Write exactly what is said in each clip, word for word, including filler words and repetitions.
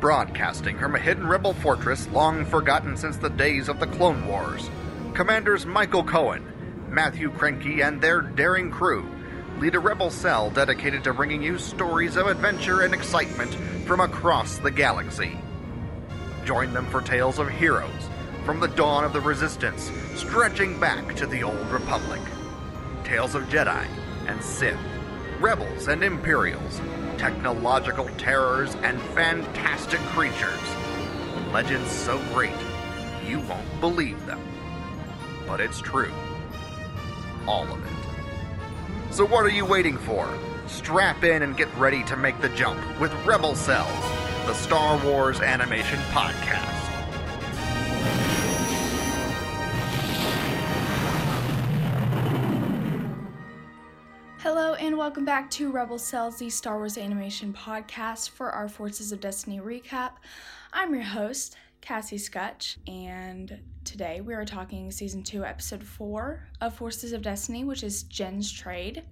Broadcasting from a hidden rebel fortress long forgotten since the days of the Clone Wars, Commanders Michael Cohen, Matthew Krenke, and their daring crew lead a rebel cell dedicated to bringing you stories of adventure and excitement from across the galaxy. Join them for tales of heroes from the dawn of the Resistance, stretching back to the Old Republic. Tales of Jedi and Sith, Rebels and Imperials, technological terrors, and fantastic creatures. Legends so great, you won't believe them. But it's true. All of it. So what are you waiting for? Strap in and get ready to make the jump with Rebel Cells, the Star Wars animation podcast. Hello and welcome back to Rebel Cells, the Star Wars animation podcast for our Forces of Destiny recap. I'm your host, Cassie Scutch, and today we are talking Season two, Episode four of Forces of Destiny, which is Jyn's Trade.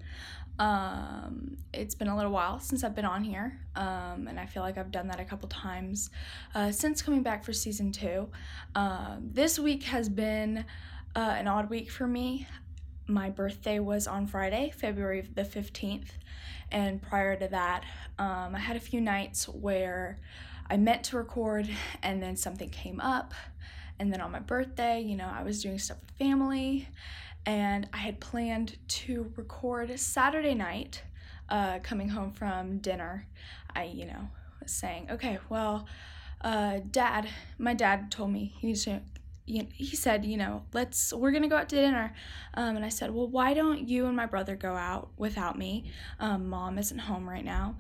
Um, it's been a little while since I've been on here, um, and I feel like I've done that a couple times uh, since coming back for Season two. Uh, this week has been uh, an odd week for me. My birthday was on Friday, February the fifteenth, and prior to that, um, I had a few nights where I meant to record, and then something came up, and then on my birthday, you know, I was doing stuff with family, and I had planned to record Saturday night, uh, coming home from dinner. I, you know, was saying, okay, well, uh, Dad, my dad told me he was doing he said, you know, let's, we're going to go out to dinner. Um, and I said, well, why don't you and my brother go out without me? Um, Mom isn't home right now.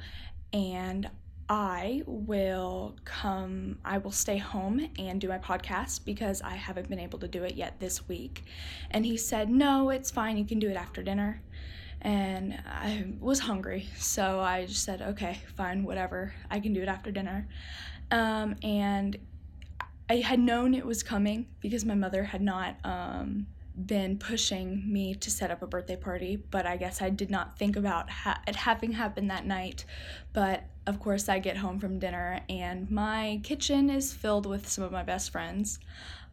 And I will come, I will stay home and do my podcast because I haven't been able to do it yet this week. And he said, no, it's fine. You can do it after dinner. And I was hungry. So I just said, okay, fine, whatever. I can do it after dinner. Um, and I had known it was coming because my mother had not um, been pushing me to set up a birthday party, but I guess I did not think about ha- it having happened that night. But of course I get home from dinner and my kitchen is filled with some of my best friends.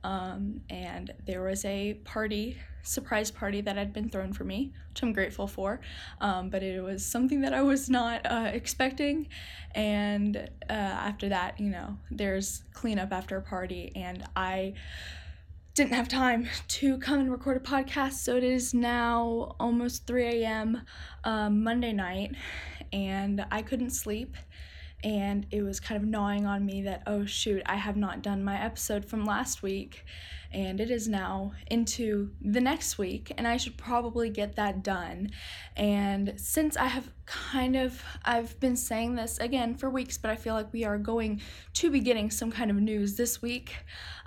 Um, and there was a party, surprise party that had been thrown for me, which I'm grateful for. Um, but it was something that I was not uh, expecting. And uh, after that, you know, there's cleanup after a party, and I didn't have time to come and record a podcast. So it is now almost three a.m. Um, Monday night, and I couldn't sleep. And it was kind of gnawing on me that, oh shoot, I have not done my episode from last week, and it is now into the next week, and I should probably get that done. And since I have kind of, I've been saying this again for weeks, but I feel like we are going to be getting some kind of news this week,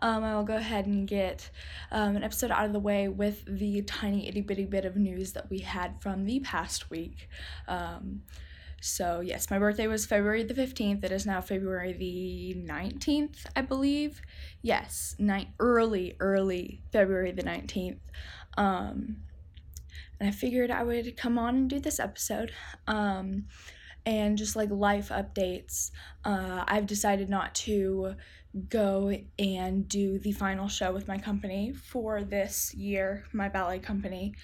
um, I will go ahead and get um, an episode out of the way with the tiny itty bitty bit of news that we had from the past week. Um, So yes, my birthday was February the fifteenth. It is now February the nineteenth, I believe. Yes, ni- early, early February the nineteenth. Um, and I figured I would come on and do this episode. Um, and just like life updates, uh, I've decided not to go and do the final show with my company for this year, my ballet company.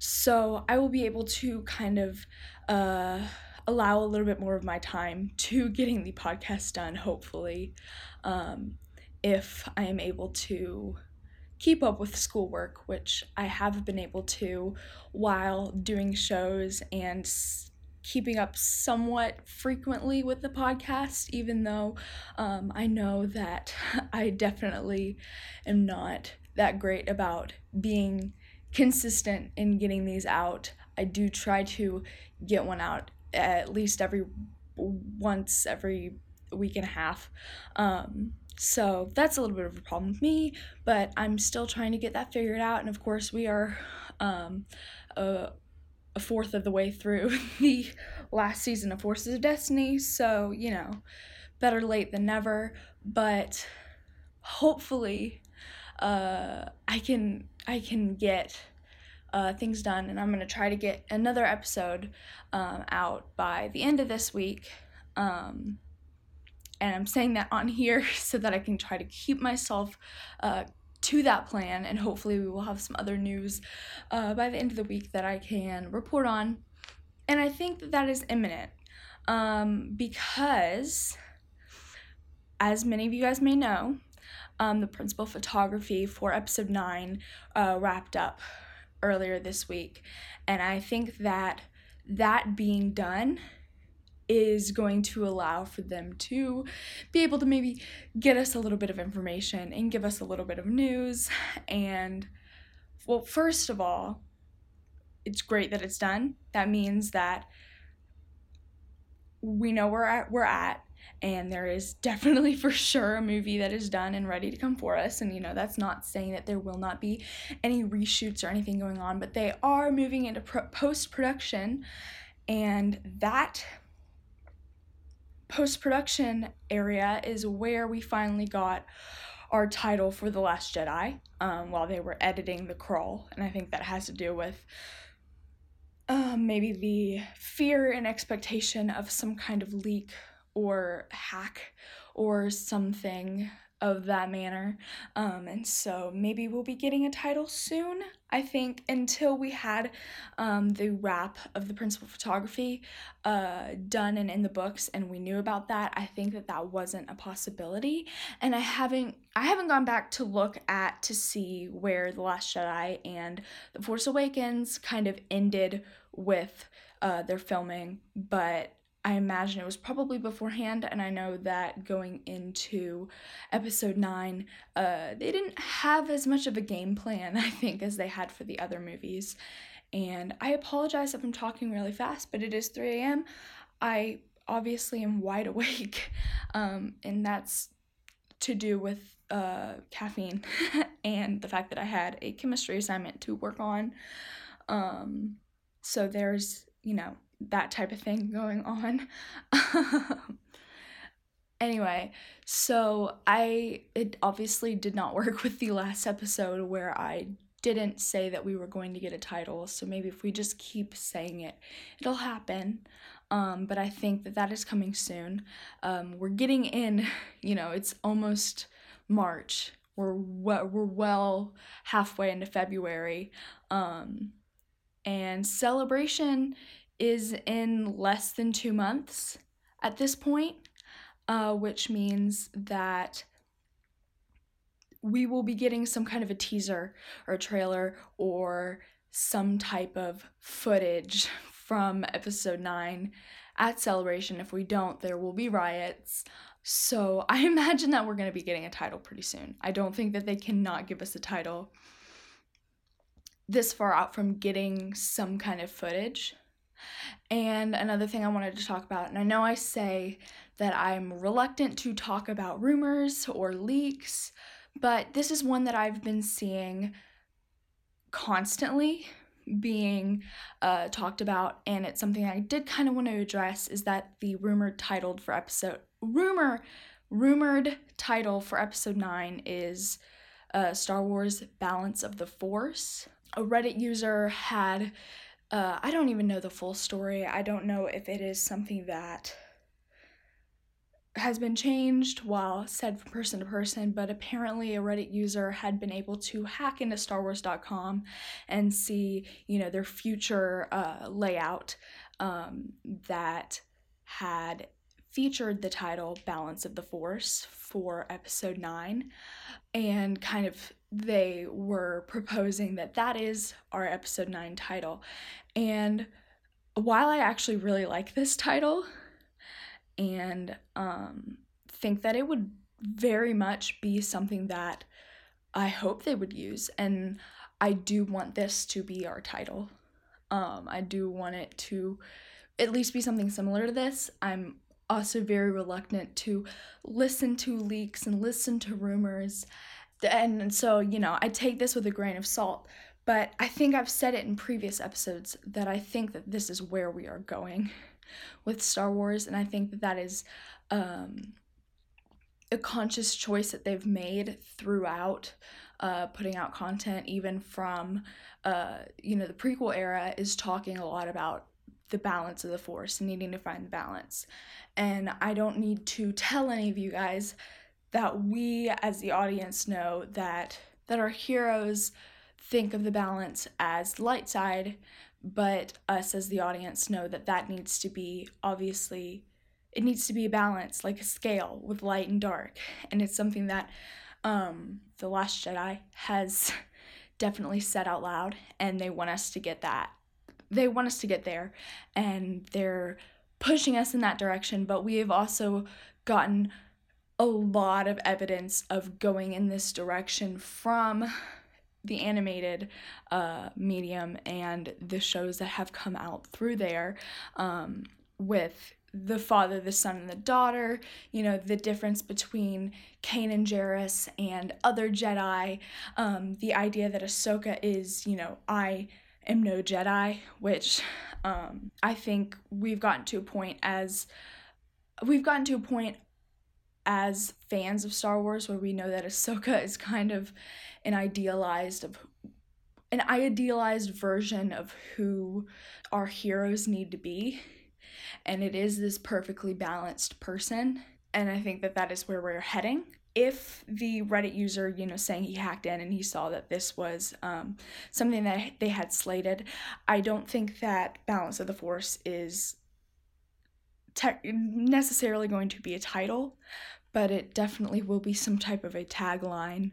So I will be able to kind of, uh, allow a little bit more of my time to getting the podcast done, hopefully, um, if I am able to keep up with schoolwork, which I have been able to while doing shows and s- keeping up somewhat frequently with the podcast, even though um, I know that I definitely am not that great about being consistent in getting these out. I do try to get one out at least every once every week and a half. Um, so that's a little bit of a problem with me, but I'm still trying to get that figured out. And of course, we are um, a, a fourth of the way through the last season of Forces of Destiny. So, you know, better late than never. But hopefully uh, I can I can get uh, things done. And I'm going to try to get another episode um, out by the end of this week. Um, and I'm saying that on here so that I can try to keep myself uh, to that plan, and hopefully we will have some other news uh, by the end of the week that I can report on. And I think that that is imminent, um, because, as many of you guys may know, um, the principal photography for episode nine uh, wrapped up earlier this week, and I think that that being done is going to allow for them to be able to maybe get us a little bit of information and give us a little bit of news. And, well, first of all, it's great that it's done. That means that we know where we're at, and there is definitely for sure a movie that is done and ready to come for us. And, you know, that's not saying that there will not be any reshoots or anything going on, but they are moving into pro- post-production, and that post-production area is where we finally got our title for The Last Jedi, um, while they were editing the crawl. And I think that has to do with uh, maybe the fear and expectation of some kind of leak or hack or something of that manner. Um, and so maybe we'll be getting a title soon. I think until we had um, the wrap of the principal photography uh, done and in the books, and we knew about that, I think that that wasn't a possibility. And I haven't I haven't gone back to look at to see where The Last Jedi and The Force Awakens kind of ended with uh, their filming, but I imagine it was probably beforehand. And I know that going into episode nine, uh, they didn't have as much of a game plan, I think, as they had for the other movies. And I apologize if I'm talking really fast, but it is three a.m. I obviously am wide awake, um, and that's to do with uh, caffeine and the fact that I had a chemistry assignment to work on. Um, so there's, you know, that type of thing going on. Anyway, so I, it obviously did not work with the last episode where I didn't say that we were going to get a title, so maybe if we just keep saying it, it'll happen. Um, but I think that that is coming soon. Um, we're getting in, you know, it's almost March. We're, we- we're well halfway into February. Um, and Celebration is in less than two months at this point, uh, which means that we will be getting some kind of a teaser or a trailer or some type of footage from episode nine at Celebration. If we don't, there will be riots. So I imagine that we're going to be getting a title pretty soon. I don't think that they cannot give us a title this far out from getting some kind of footage. And another thing I wanted to talk about, and I know I say that I'm reluctant to talk about rumors or leaks, but this is one that I've been seeing constantly being uh, talked about, and it's something I did kind of want to address, is that the rumored title for episode rumor rumored title for episode nine is uh, Star Wars Balance of the Force. A Reddit user had Uh, I don't even know the full story. I don't know if it is something that has been changed while said from person to person, but apparently a Reddit user had been able to hack into star wars dot com and see, you know, their future uh, layout um, that had featured the title Balance of the Force for episode nine, and kind of they were proposing that that is our episode nine title. And while I actually really like this title and um, think that it would very much be something that I hope they would use, and I do want this to be our title. Um, I do want it to at least be something similar to this. I'm also very reluctant to listen to leaks and listen to rumors. And so, you know, I take this with a grain of salt. But I think I've said it in previous episodes that I think that this is where we are going with Star Wars. And I think that that is um, a conscious choice that they've made throughout uh, putting out content, even from, uh, you know, the prequel era is talking a lot about the balance of the Force, needing to find the balance. And I don't need to tell any of you guys that we as the audience know that that our heroes think of the balance as the light side, but us as the audience know that that needs to be, obviously, it needs to be a balance, like a scale with light and dark. And it's something that um, The Last Jedi has definitely said out loud, and they want us to get that. They want us to get there, and they're pushing us in that direction, but we have also gotten a lot of evidence of going in this direction from the animated uh, medium and the shows that have come out through there, um, with the father, the son, and the daughter, you know, the difference between Kanan Jarrus and other Jedi, um, the idea that Ahsoka is, you know, I am no Jedi, which um, I think we've gotten to a point as, we've gotten to a point as fans of Star Wars where we know that Ahsoka is kind of an idealized of an idealized version of who our heroes need to be, and it is this perfectly balanced person. And I think that that is where we're heading. If the Reddit user, you know, saying he hacked in and he saw that this was um, something that they had slated, I don't think that Balance of the Force is Te- necessarily going to be a title, but it definitely will be some type of a tagline,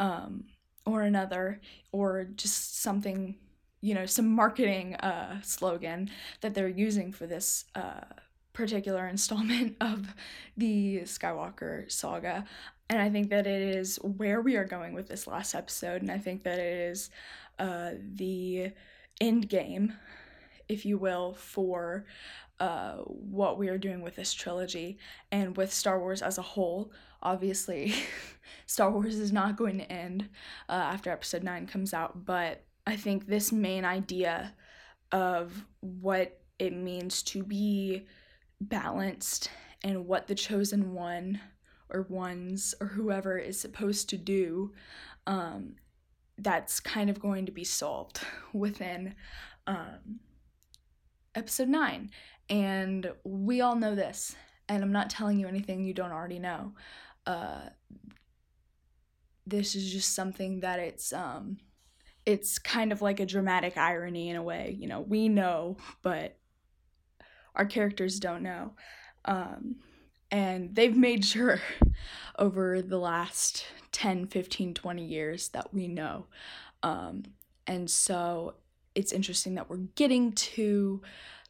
um, or another, or just something, you know, some marketing uh, slogan that they're using for this uh, particular installment of the Skywalker saga. And I think that it is where we are going with this last episode, and I think that it is uh, the end game, if you will, for uh, what we are doing with this trilogy and with Star Wars as a whole. Obviously, Star Wars is not going to end uh, after episode nine comes out, but I think this main idea of what it means to be balanced and what the chosen one or ones or whoever is supposed to do, um, that's kind of going to be solved within um, episode nine, and we all know this, and I'm not telling you anything you don't already know. Uh, this is just something that it's, um, it's kind of like a dramatic irony in a way, you know, we know, but our characters don't know, um, and they've made sure over the last ten, fifteen, twenty years that we know, um, and so it's interesting that we're getting to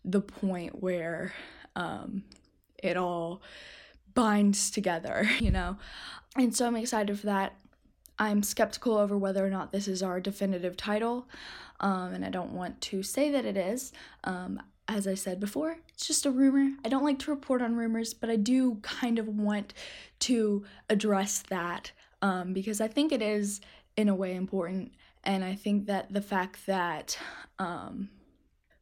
the point where um, it all binds together, you know? And so I'm excited for that. I'm skeptical over whether or not this is our definitive title, um, and I don't want to say that it is. Um, as I said before, it's just a rumor. I don't like to report on rumors, but I do kind of want to address that um, because I think it is, in a way, important. And I think that the fact that um,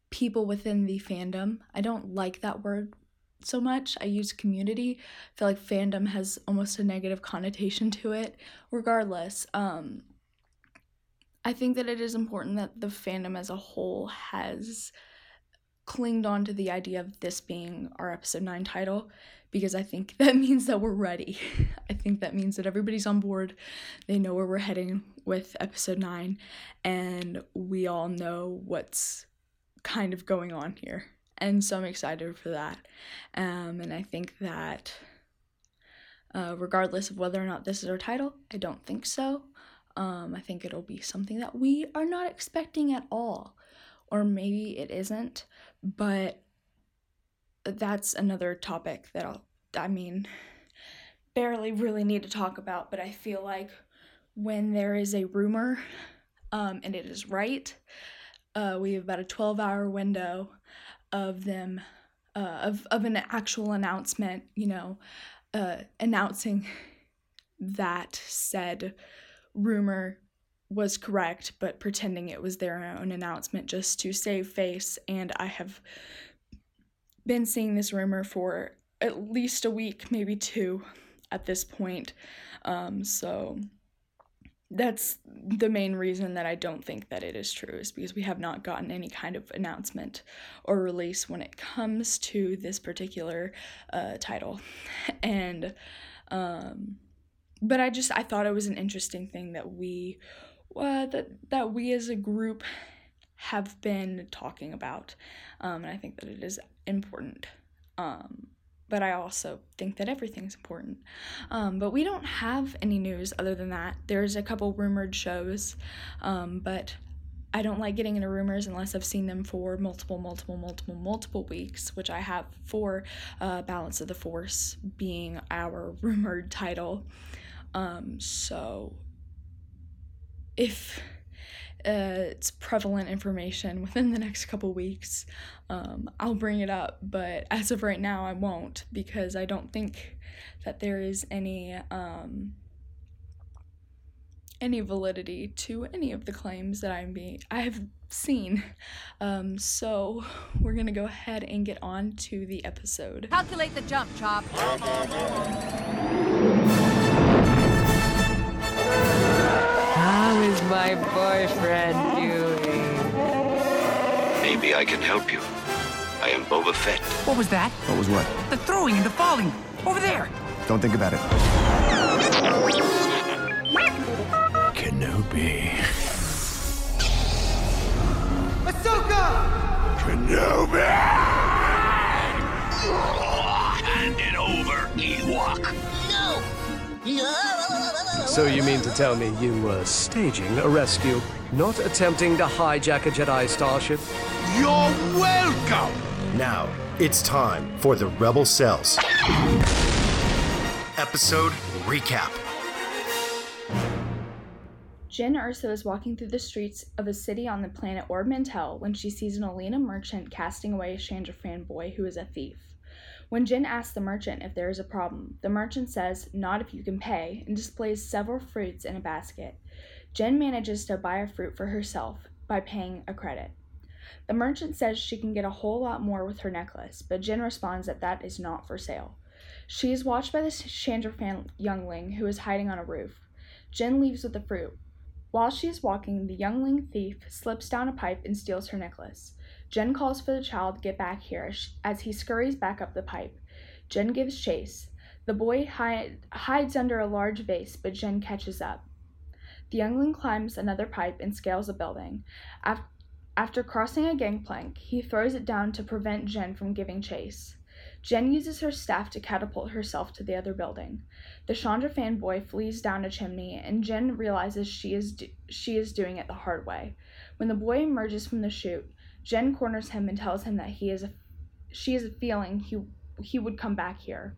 people within the fandom, I don't like that word so much. I use community. I feel like fandom has almost a negative connotation to it. Regardless, um, I think that it is important that the fandom as a whole has clinged on to the idea of this being our episode nine title, because I think that means that we're ready. I think that means that everybody's on board. They know where we're heading with episode nine, and we all know what's kind of going on here. And so I'm excited for that. Um, and I think that uh, regardless of whether or not this is our title, I don't think so. Um, I think it'll be something that we are not expecting at all, or maybe it isn't, but that's another topic that I'll, I mean, barely really need to talk about, but I feel like when there is a rumor, um, and it is right, uh, we have about a twelve-hour window of them, uh, of, of an actual announcement, you know, uh, announcing that said rumor was correct, but pretending it was their own announcement just to save face. And I have been seeing this rumor for at least a week, maybe two at this point. Um, so that's the main reason that I don't think that it is true, is because we have not gotten any kind of announcement or release when it comes to this particular uh, title. And, um, but I just, I thought it was an interesting thing that we, uh, that, that we as a group have been talking about. Um, and I think that it is important. Um, But I also think that everything's important. Um, but we don't have any news other than that. There's a couple rumored shows, um, but I don't like getting into rumors unless I've seen them for multiple, multiple, multiple, multiple weeks, which I have for uh, Balance of the Force being our rumored title. Um, so if uh, it's prevalent information within the next couple weeks, um, I'll bring it up, but as of right now I won't, because I don't think that there is any, um, any validity to any of the claims that I'm being, I have seen. Um, so we're gonna go ahead and get on to the episode. Calculate the jump, Chop. How is my boyfriend doing? Maybe I can help you. I am Boba Fett. What was that? What was what? The throwing and the falling. Over there. Don't think about it. Kenobi. Ahsoka! Kenobi! Hand it over, Ewok. No! No! So you mean to tell me you were staging a rescue, not attempting to hijack a Jedi starship? You're welcome! Now, it's time for the Rebel Cells episode recap. Jyn Erso is walking through the streets of a city on the planet Ord Mantell when she sees an Olena merchant casting away a Chandra fanboy who is a thief. When Jyn asks the merchant if there is a problem, the merchant says, "Not if you can pay," and displays several fruits in a basket. Jyn manages to buy a fruit for herself by paying a credit. The merchant says she can get a whole lot more with her necklace, but Jyn responds that that is not for sale. She is watched by the Chandrilan youngling who is hiding on a roof. Jyn leaves with the fruit. While she is walking, the youngling thief slips down a pipe and steals her necklace. Jyn calls for the child, "Get back here," as he scurries back up the pipe. Jyn gives chase. The boy hide, hides under a large vase, but Jyn catches up. The youngling climbs another pipe and scales a building. Af- after crossing a gangplank, he throws it down to prevent Jyn from giving chase. Jyn uses her staff to catapult herself to the other building. The Chandra fanboy flees down a chimney, and Jyn realizes she is do- she is doing it the hard way. When the boy emerges from the chute, Jyn corners him and tells him that he is a, she is a feeling he he would come back here.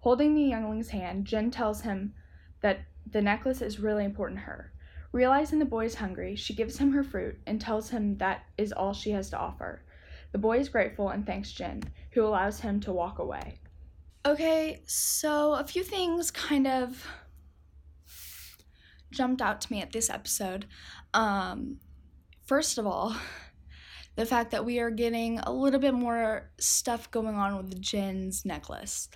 Holding the youngling's hand, Jyn tells him that the necklace is really important to her. Realizing the boy is hungry, she gives him her fruit and tells him that is all she has to offer. The boy is grateful and thanks Jyn, who allows him to walk away. Okay, so a few things kind of jumped out to me at this episode. Um, first of all, the fact that we are getting a little bit more stuff going on with Jin's necklace.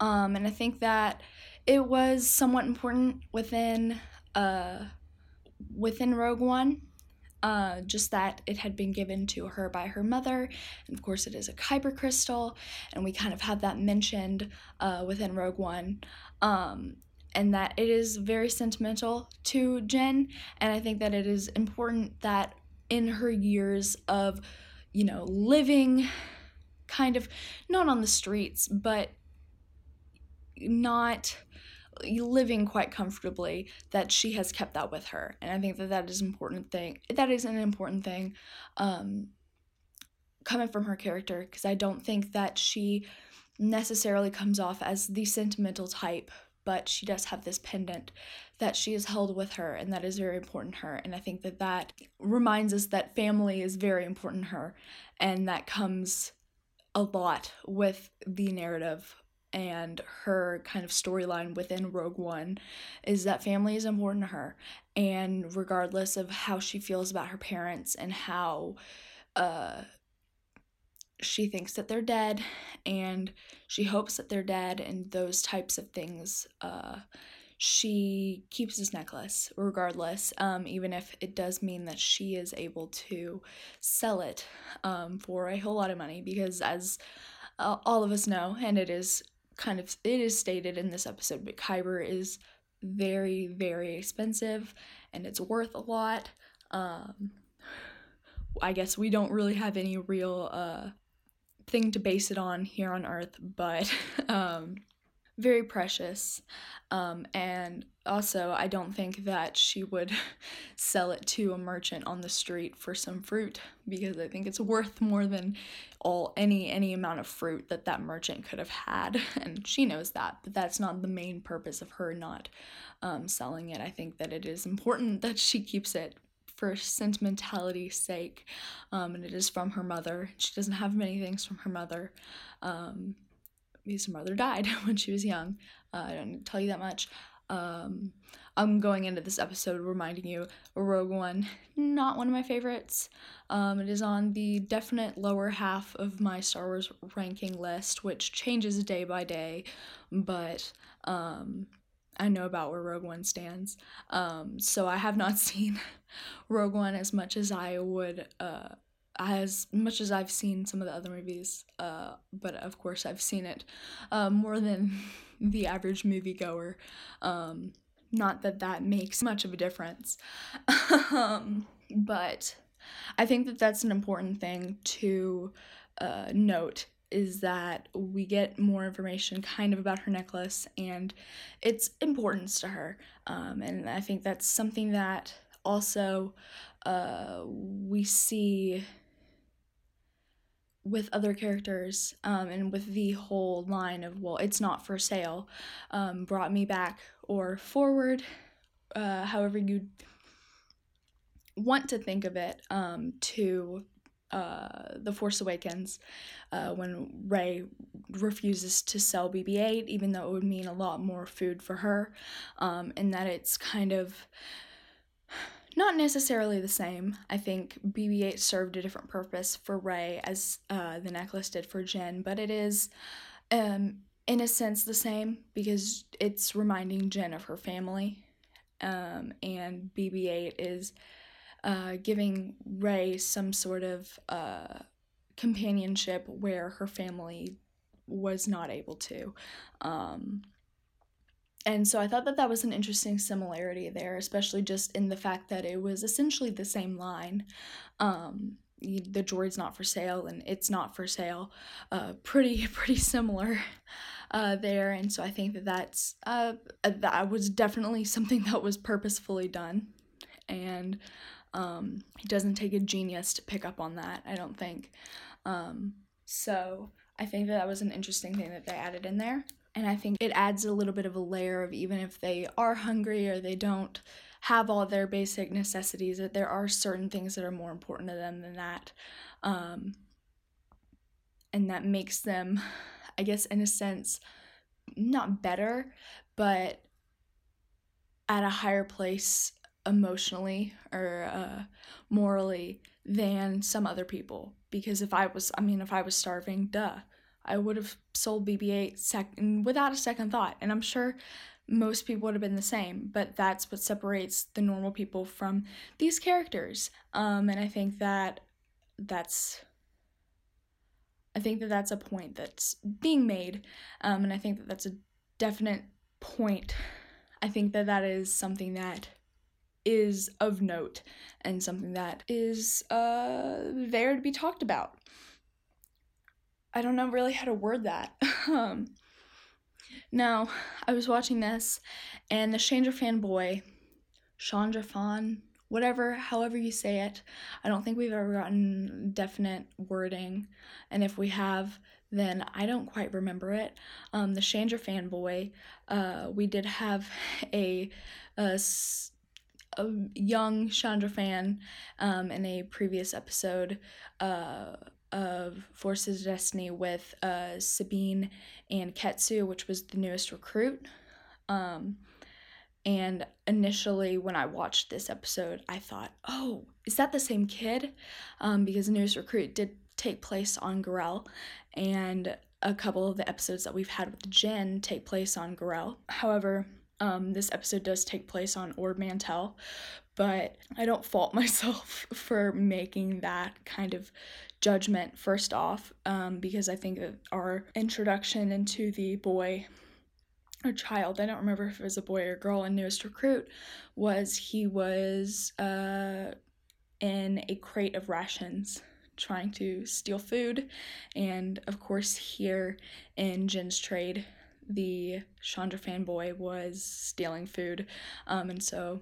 Um, and I think that it was somewhat important within uh, within Rogue One, uh, just that it had been given to her by her mother. And of course, it is a Kyber crystal, and we kind of have that mentioned uh, within Rogue One. Um, and that it is very sentimental to Jyn, and I think that it is important that in her years of, you know, living kind of not on the streets, but not living quite comfortably, that she has kept that with her. And I think that that is important thing. That is an important thing um, coming from her character, because I don't think that she necessarily comes off as the sentimental type, but she does have this pendant that she has held with her, and that is very important to her. And I think that that reminds us that family is very important to her, and that comes a lot with the narrative and her kind of storyline within Rogue One is that family is important to her, and regardless of how she feels about her parents and how uh she thinks that they're dead and she hopes that they're dead and those types of things, uh she keeps this necklace regardless, um even if it does mean that she is able to sell it um for a whole lot of money, because as uh, all of us know, and it is kind of it is stated in this episode, but Kyber is very, very expensive and it's worth a lot. um I guess we don't really have any real uh thing to base it on here on Earth, but um very precious, um and also I don't think that she would sell it to a merchant on the street for some fruit, because I think it's worth more than all any any amount of fruit that that merchant could have had, and she knows that, but that's not the main purpose of her not um selling it. I think that it is important that she keeps it for sentimentality's sake, um and it is from her mother. She doesn't have many things from her mother, um because her mother died when she was young. Uh, I don't need to tell you that much. Um, I'm going into this episode reminding you, Rogue One, not one of my favorites. Um, it is on the definite lower half of my Star Wars ranking list, which changes day by day, but um, I know about where Rogue One stands. Um, so I have not seen Rogue One as much as I would... Uh, as much as I've seen some of the other movies, uh, but of course I've seen it uh, more than the average moviegoer. Um, not that that makes much of a difference, um, but I think that that's an important thing to uh, note, is that we get more information kind of about her necklace and its importance to her, um, and I think that's something that also uh, we see with other characters, um, and with the whole line of, well, it's not for sale, um, brought me back or forward, uh, however you want to think of it, um, to uh, The Force Awakens, uh, when Rey refuses to sell B B eight, even though it would mean a lot more food for her, um, and that it's kind of not necessarily the same. I think B B eight served a different purpose for Rey as uh, the necklace did for Jyn, but it is, um, in a sense, the same, because it's reminding Jyn of her family, um, and B B eight is uh, giving Rey some sort of uh, companionship where her family was not able to. Um, And so I thought that that was an interesting similarity there, especially just in the fact that it was essentially the same line. Um, the droid's not for sale and it's not for sale. Uh, pretty, pretty similar uh, there. And so I think that that's, uh, that was definitely something that was purposefully done. And um, it doesn't take a genius to pick up on that, I don't think. Um, so I think that that was an interesting thing that they added in there. And I think it adds a little bit of a layer of, even if they are hungry or they don't have all their basic necessities, that there are certain things that are more important to them than that. Um, and that makes them, I guess, in a sense, not better, but at a higher place emotionally or uh, morally than some other people. Because if I was, I mean, if I was starving, duh. I would have sold B B eight sec- without a second thought, and I'm sure most people would have been the same, but that's what separates the normal people from these characters, um, and I think that that's, I think that that's a point that's being made, um, and I think that that's a definite point. I think that that is something that is of note, and something that is uh, there to be talked about. I don't know really how to word that. um, now, I was watching this, and the Chandra fanboy, Chandra fan, whatever, however you say it, I don't think we've ever gotten definite wording, and if we have, then I don't quite remember it. Um, the Chandra fanboy, uh, we did have a, a, a young Chandra fan um, in a previous episode, uh, of Forces of Destiny with uh, Sabine and Ketsu, which was the newest recruit. Um, and initially when I watched this episode, I thought, oh, is that the same kid? Um, because the newest recruit did take place on Garel, and a couple of the episodes that we've had with Jyn take place on Garel. However, um, this episode does take place on Ord Mantell, but I don't fault myself for making that kind of judgment first off, um, because I think that our introduction into the boy or child, I don't remember if it was a boy or girl, in Newest Recruit, was he was uh, in a crate of rations trying to steal food. And of course here in Jyn's trade, the Chandra fanboy was stealing food, um, and so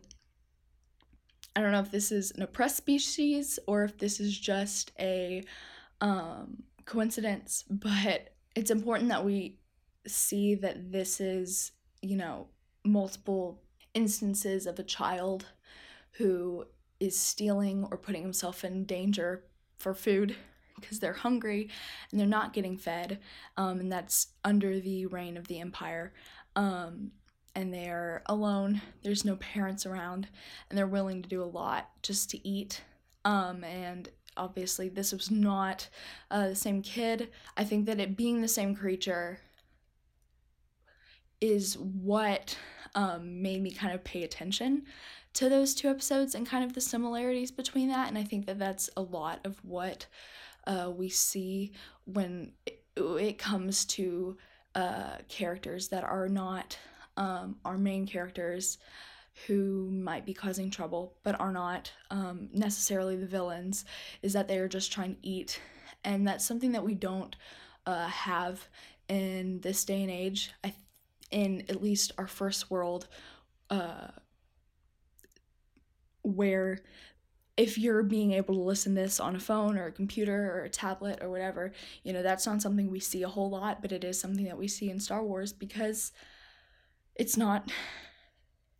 I don't know if this is an oppressed species or if this is just a um, coincidence, but it's important that we see that this is, you know, multiple instances of a child who is stealing or putting himself in danger for food because they're hungry and they're not getting fed, um, and that's under the reign of the Empire. Um, and they're alone, there's no parents around, and they're willing to do a lot just to eat, um, and obviously this was not uh, the same kid. I think that it being the same creature is what um, made me kind of pay attention to those two episodes and kind of the similarities between that, and I think that that's a lot of what uh, we see when it, it comes to uh, characters that are not Um, our main characters, who might be causing trouble but are not um, necessarily the villains, is that they are just trying to eat. And that's something that we don't uh, have in this day and age, I th- in at least our first world, uh, where if you're being able to listen to this on a phone or a computer or a tablet or whatever, you know, that's not something we see a whole lot, but it is something that we see in Star Wars because it's not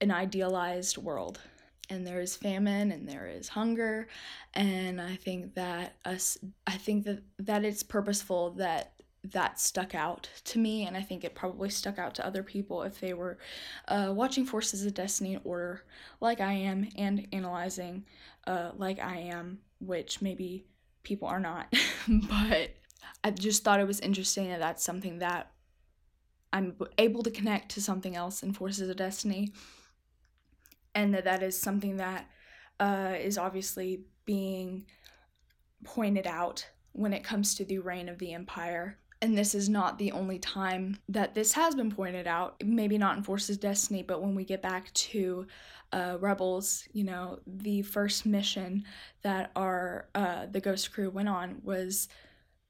an idealized world, and there is famine and there is hunger, and I think that us, I think that, that it's purposeful that that stuck out to me, and I think it probably stuck out to other people if they were uh, watching Forces of Destiny in order, like I am, and analyzing uh, like I am, which maybe people are not, but I just thought it was interesting that that's something that I'm able to connect to something else in Forces of Destiny, and that that is something that uh, is obviously being pointed out when it comes to the reign of the Empire. And this is not the only time that this has been pointed out, maybe not in Forces of Destiny, but when we get back to uh, Rebels, you know, the first mission that our uh, the Ghost Crew went on was,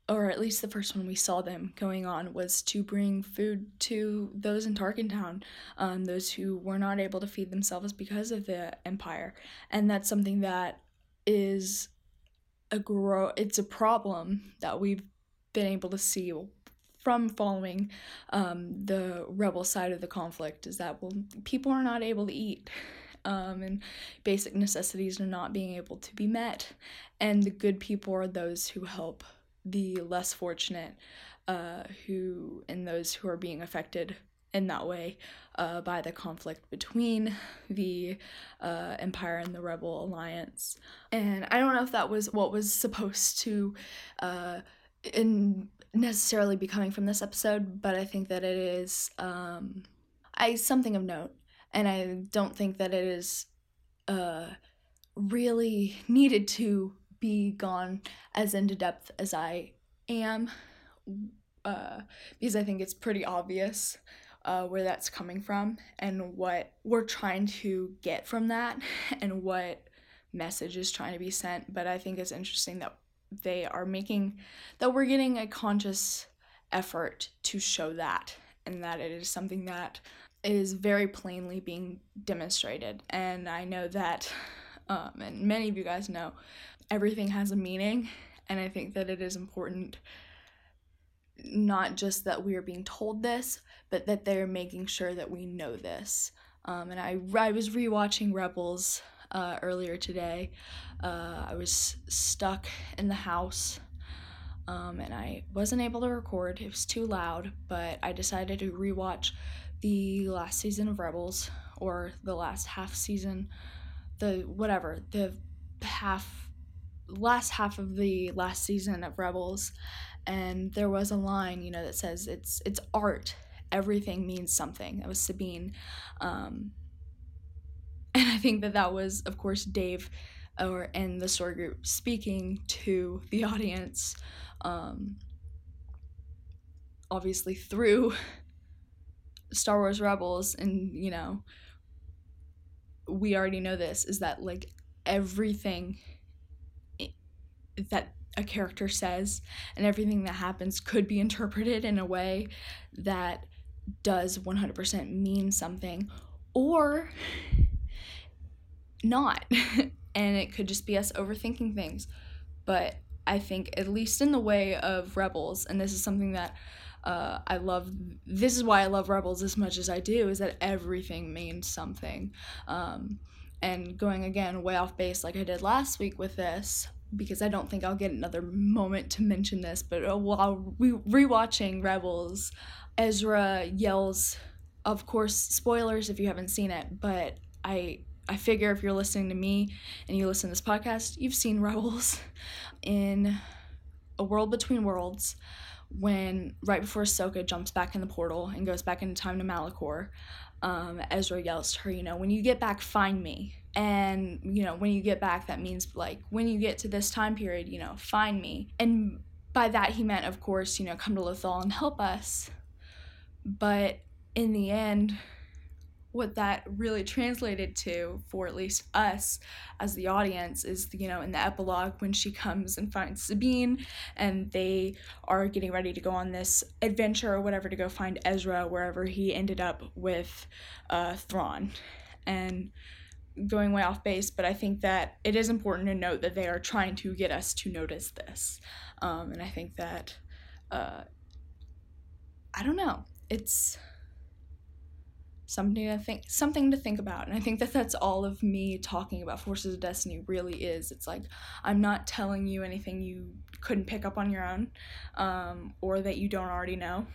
or at least the first one we saw them going on, was to bring food to those in Tarkentown, um, those who were not able to feed themselves because of the Empire. And that's something that is a gro- it's a problem that we've been able to see from following um, the rebel side of the conflict, is that, well, people are not able to eat. Um, and basic necessities are not being able to be met. And the good people are those who help the less fortunate, uh, who and those who are being affected in that way uh, by the conflict between the uh, Empire and the Rebel Alliance. And I don't know if that was what was supposed to uh, in necessarily be coming from this episode, but I think that it is um, I something of note, and I don't think that it is uh, really needed to be gone as into depth as I am, uh, because I think it's pretty obvious uh, where that's coming from and what we're trying to get from that and what message is trying to be sent. But I think it's interesting that they are making, that we're getting a conscious effort to show that, and that it is something that is very plainly being demonstrated. And I know that, um, and many of you guys know, everything has a meaning, and I think that it is important not just that we are being told this, but that they're making sure that we know this. Um, and I, I was rewatching Rebels uh, earlier today. Uh, I was stuck in the house um, and I wasn't able to record. It was too loud, but I decided to rewatch the last season of Rebels, or the last half season, the whatever, the half, last half of the last season of Rebels, and there was a line, you know, that says, it's it's art, everything means something. That was Sabine, um, and I think that that was, of course, Dave, or and the story group speaking to the audience, um, obviously through Star Wars Rebels, and, you know, we already know this, is that, like, everything that a character says and everything that happens could be interpreted in a way that does one hundred percent mean something, or not, and it could just be us overthinking things. But I think, at least in the way of Rebels, and this is something that Uh, I love, this is why I love Rebels as much as I do, is that everything means something. Um, and going again way off base like I did last week with this, because I don't think I'll get another moment to mention this, but while rewatching Rebels, Ezra yells, of course, spoilers if you haven't seen it, but I I figure if you're listening to me and you listen to this podcast, you've seen Rebels. In A World Between Worlds, when right before Ahsoka jumps back in the portal and goes back in time to Malachor, um, Ezra yells to her, you know, when you get back, find me. And, you know, when you get back, that means, like, when you get to this time period, you know, find me. And by that he meant, of course, you know, come to Lothal and help us. But in the end, what that really translated to, for at least us as the audience, is, you know, in the epilogue when she comes and finds Sabine and they are getting ready to go on this adventure or whatever to go find Ezra wherever he ended up with uh, Thrawn. And going way off base, but I think that it is important to note that they are trying to get us to notice this. Um, and I think that, uh, I don't know, it's something to think something to think about. And I think that that's all of me talking about Forces of Destiny really is. It's like, I'm not telling you anything you couldn't pick up on your own, um, or that you don't already know,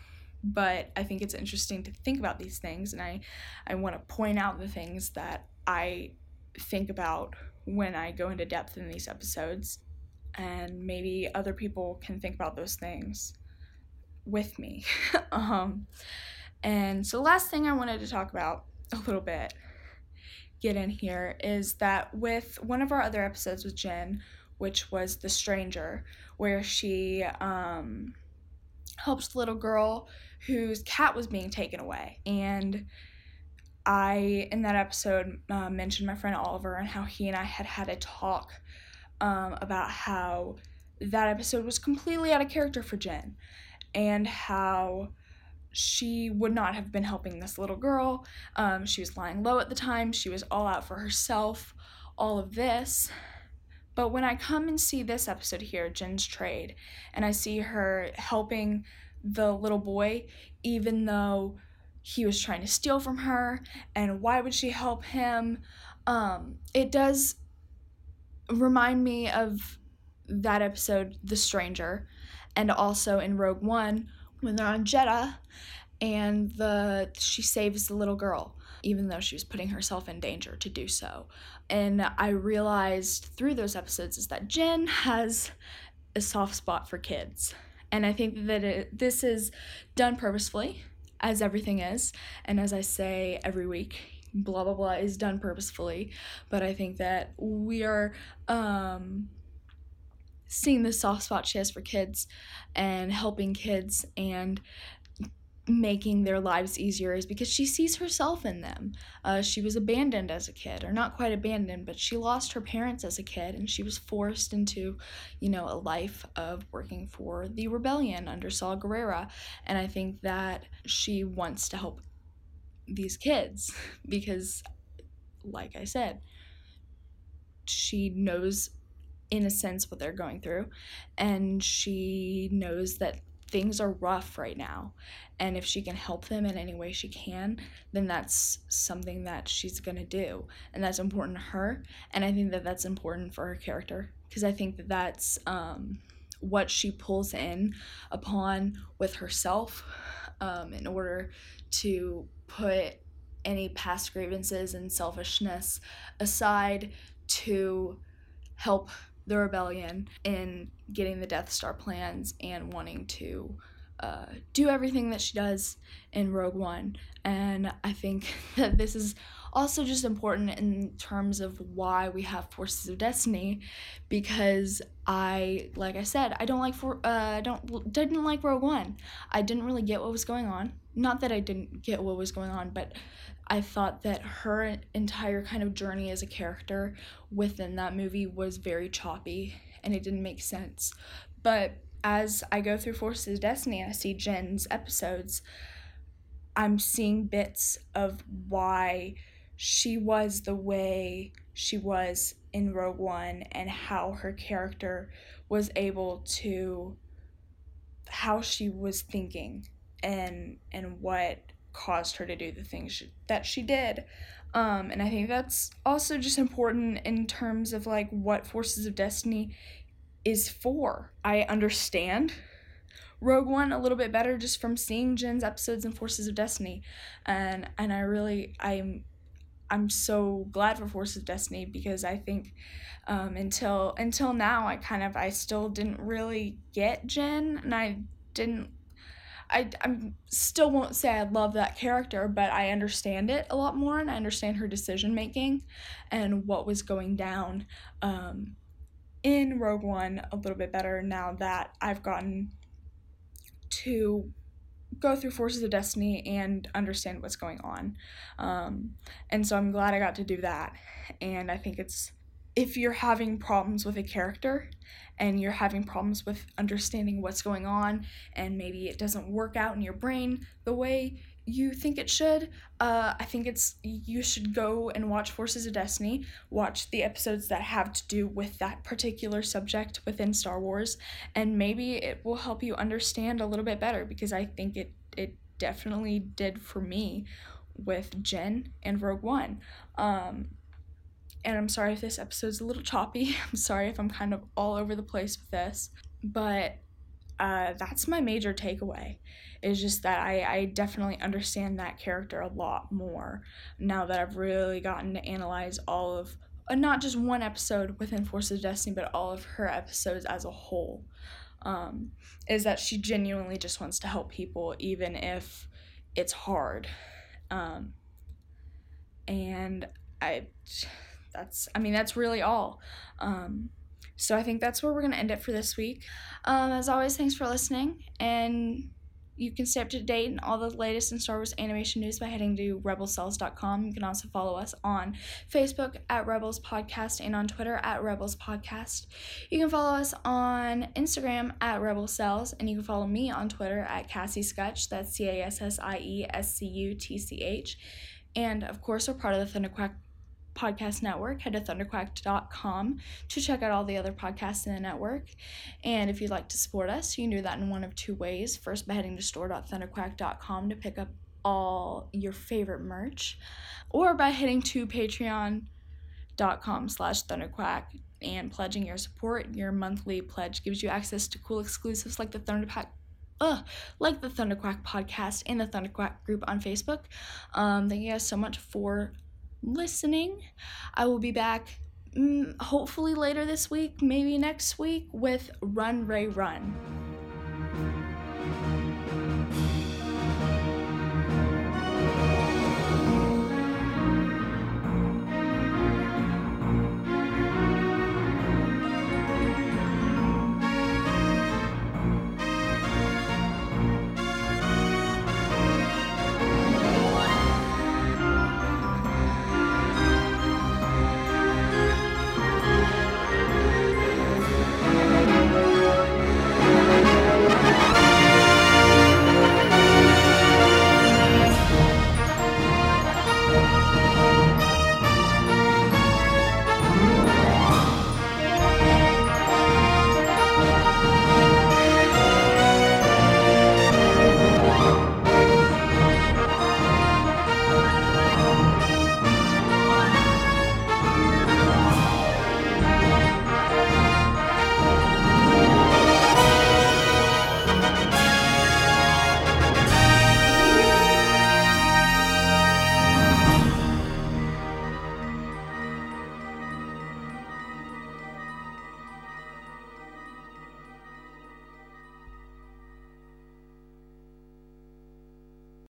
but I think it's interesting to think about these things, and I, I want to point out the things that I think about when I go into depth in these episodes, and maybe other people can think about those things with me. um, And so the last thing I wanted to talk about a little bit, get in here, is that with one of our other episodes with Jyn, which was The Stranger, where she um, helps the little girl whose cat was being taken away. And I, in that episode, uh, mentioned my friend Oliver and how he and I had had a talk um, about how that episode was completely out of character for Jyn, and how she would not have been helping this little girl. Um, she was lying low at the time. She was all out for herself, all of this. But when I come and see this episode here, Jyn's Trade, and I see her helping the little boy, even though he was trying to steal from her, and why would she help him? Um, it does remind me of that episode, The Stranger, and also in Rogue One, when they're on Jeddah, and the she saves the little girl, even though she was putting herself in danger to do so. And I realized through those episodes is that Jyn has a soft spot for kids. And I think that it, this is done purposefully, as everything is. And as I say every week, blah, blah, blah is done purposefully. But I think that we are um, seeing the soft spot she has for kids and helping kids and making their lives easier is because she sees herself in them. Uh, she was abandoned as a kid, or not quite abandoned, but she lost her parents as a kid, and she was forced into, you know, a life of working for the rebellion under Saw Gerrera. And I think that she wants to help these kids because, like I said, she knows, in a sense, what they're going through, and she knows that things are rough right now, and if she can help them in any way she can, then that's something that she's gonna do, and that's important to her. And I think that that's important for her character, because I think that that's um what she pulls in upon with herself um, in order to put any past grievances and selfishness aside to help the rebellion in getting the Death Star plans and wanting to uh, do everything that she does in Rogue One. And I think that this is also just important in terms of why we have Forces of Destiny, because I, like I said, I don't like for uh don't didn't like Rogue One. I didn't really get what was going on. Not that I didn't get what was going on, but I thought that her entire kind of journey as a character within that movie was very choppy and it didn't make sense. But as I go through Forces of Destiny, I see Jyn's episodes, I'm seeing bits of why she was the way she was in Rogue One and how her character was able to, how she was thinking and and what caused her to do the things she, that she did. Um, and I think that's also just important in terms of like what Forces of Destiny is for. I understand Rogue One a little bit better just from seeing Jyn's episodes in Forces of Destiny, and and I really I'm I'm so glad for Forces of Destiny, because I think um, until until now I kind of I still didn't really get Jyn, and I didn't I I'm still won't say I love that character, but I understand it a lot more, and I understand her decision making and what was going down um, in Rogue One a little bit better now that I've gotten to go through Forces of Destiny and understand what's going on. Um, and so I'm glad I got to do that. And I think it's, if you're having problems with a character and you're having problems with understanding what's going on and maybe it doesn't work out in your brain the way you think it should, uh, I think it's, you should go and watch Forces of Destiny, watch the episodes that have to do with that particular subject within Star Wars, and maybe it will help you understand a little bit better, because I think it, it definitely did for me with Jyn and Rogue One. Um, and I'm sorry if this episode's a little choppy, I'm sorry if I'm kind of all over the place with this, but Uh, that's my major takeaway, is just that I, I definitely understand that character a lot more now that I've really gotten to analyze all of, uh, not just one episode within Forces of Destiny, but all of her episodes as a whole, um, is that she genuinely just wants to help people even if it's hard. Um, and I, that's, I mean, that's really all. Um, So I think that's where we're going to end it for this week. Um, as always, thanks for listening, and you can stay up to date on all the latest in Star Wars animation news by heading to rebel cells dot com. You can also follow us on Facebook at Rebels Podcast and on Twitter at Rebels Podcast. You can follow us on Instagram at Rebel Cells, and you can follow me on Twitter at Cassie Scutch, that's C A S S I E S C U T C H. And of course, we're part of the Thunder Quack Podcast Network. Head to thunder quack dot com to check out all the other podcasts in the network. And if you'd like to support us, you can do that in one of two ways. First, by heading to store dot thunder quack dot com to pick up all your favorite merch, or by heading to patreon dot com slash thunder quack and pledging your support. Your monthly pledge gives you access to cool exclusives like the Thunder Pack Ugh, like the Thunder Quack Podcast and the Thunder Quack group on Facebook. Um, thank you guys so much for listening. I will be back mm, hopefully later this week, maybe next week, with Run Ray Run.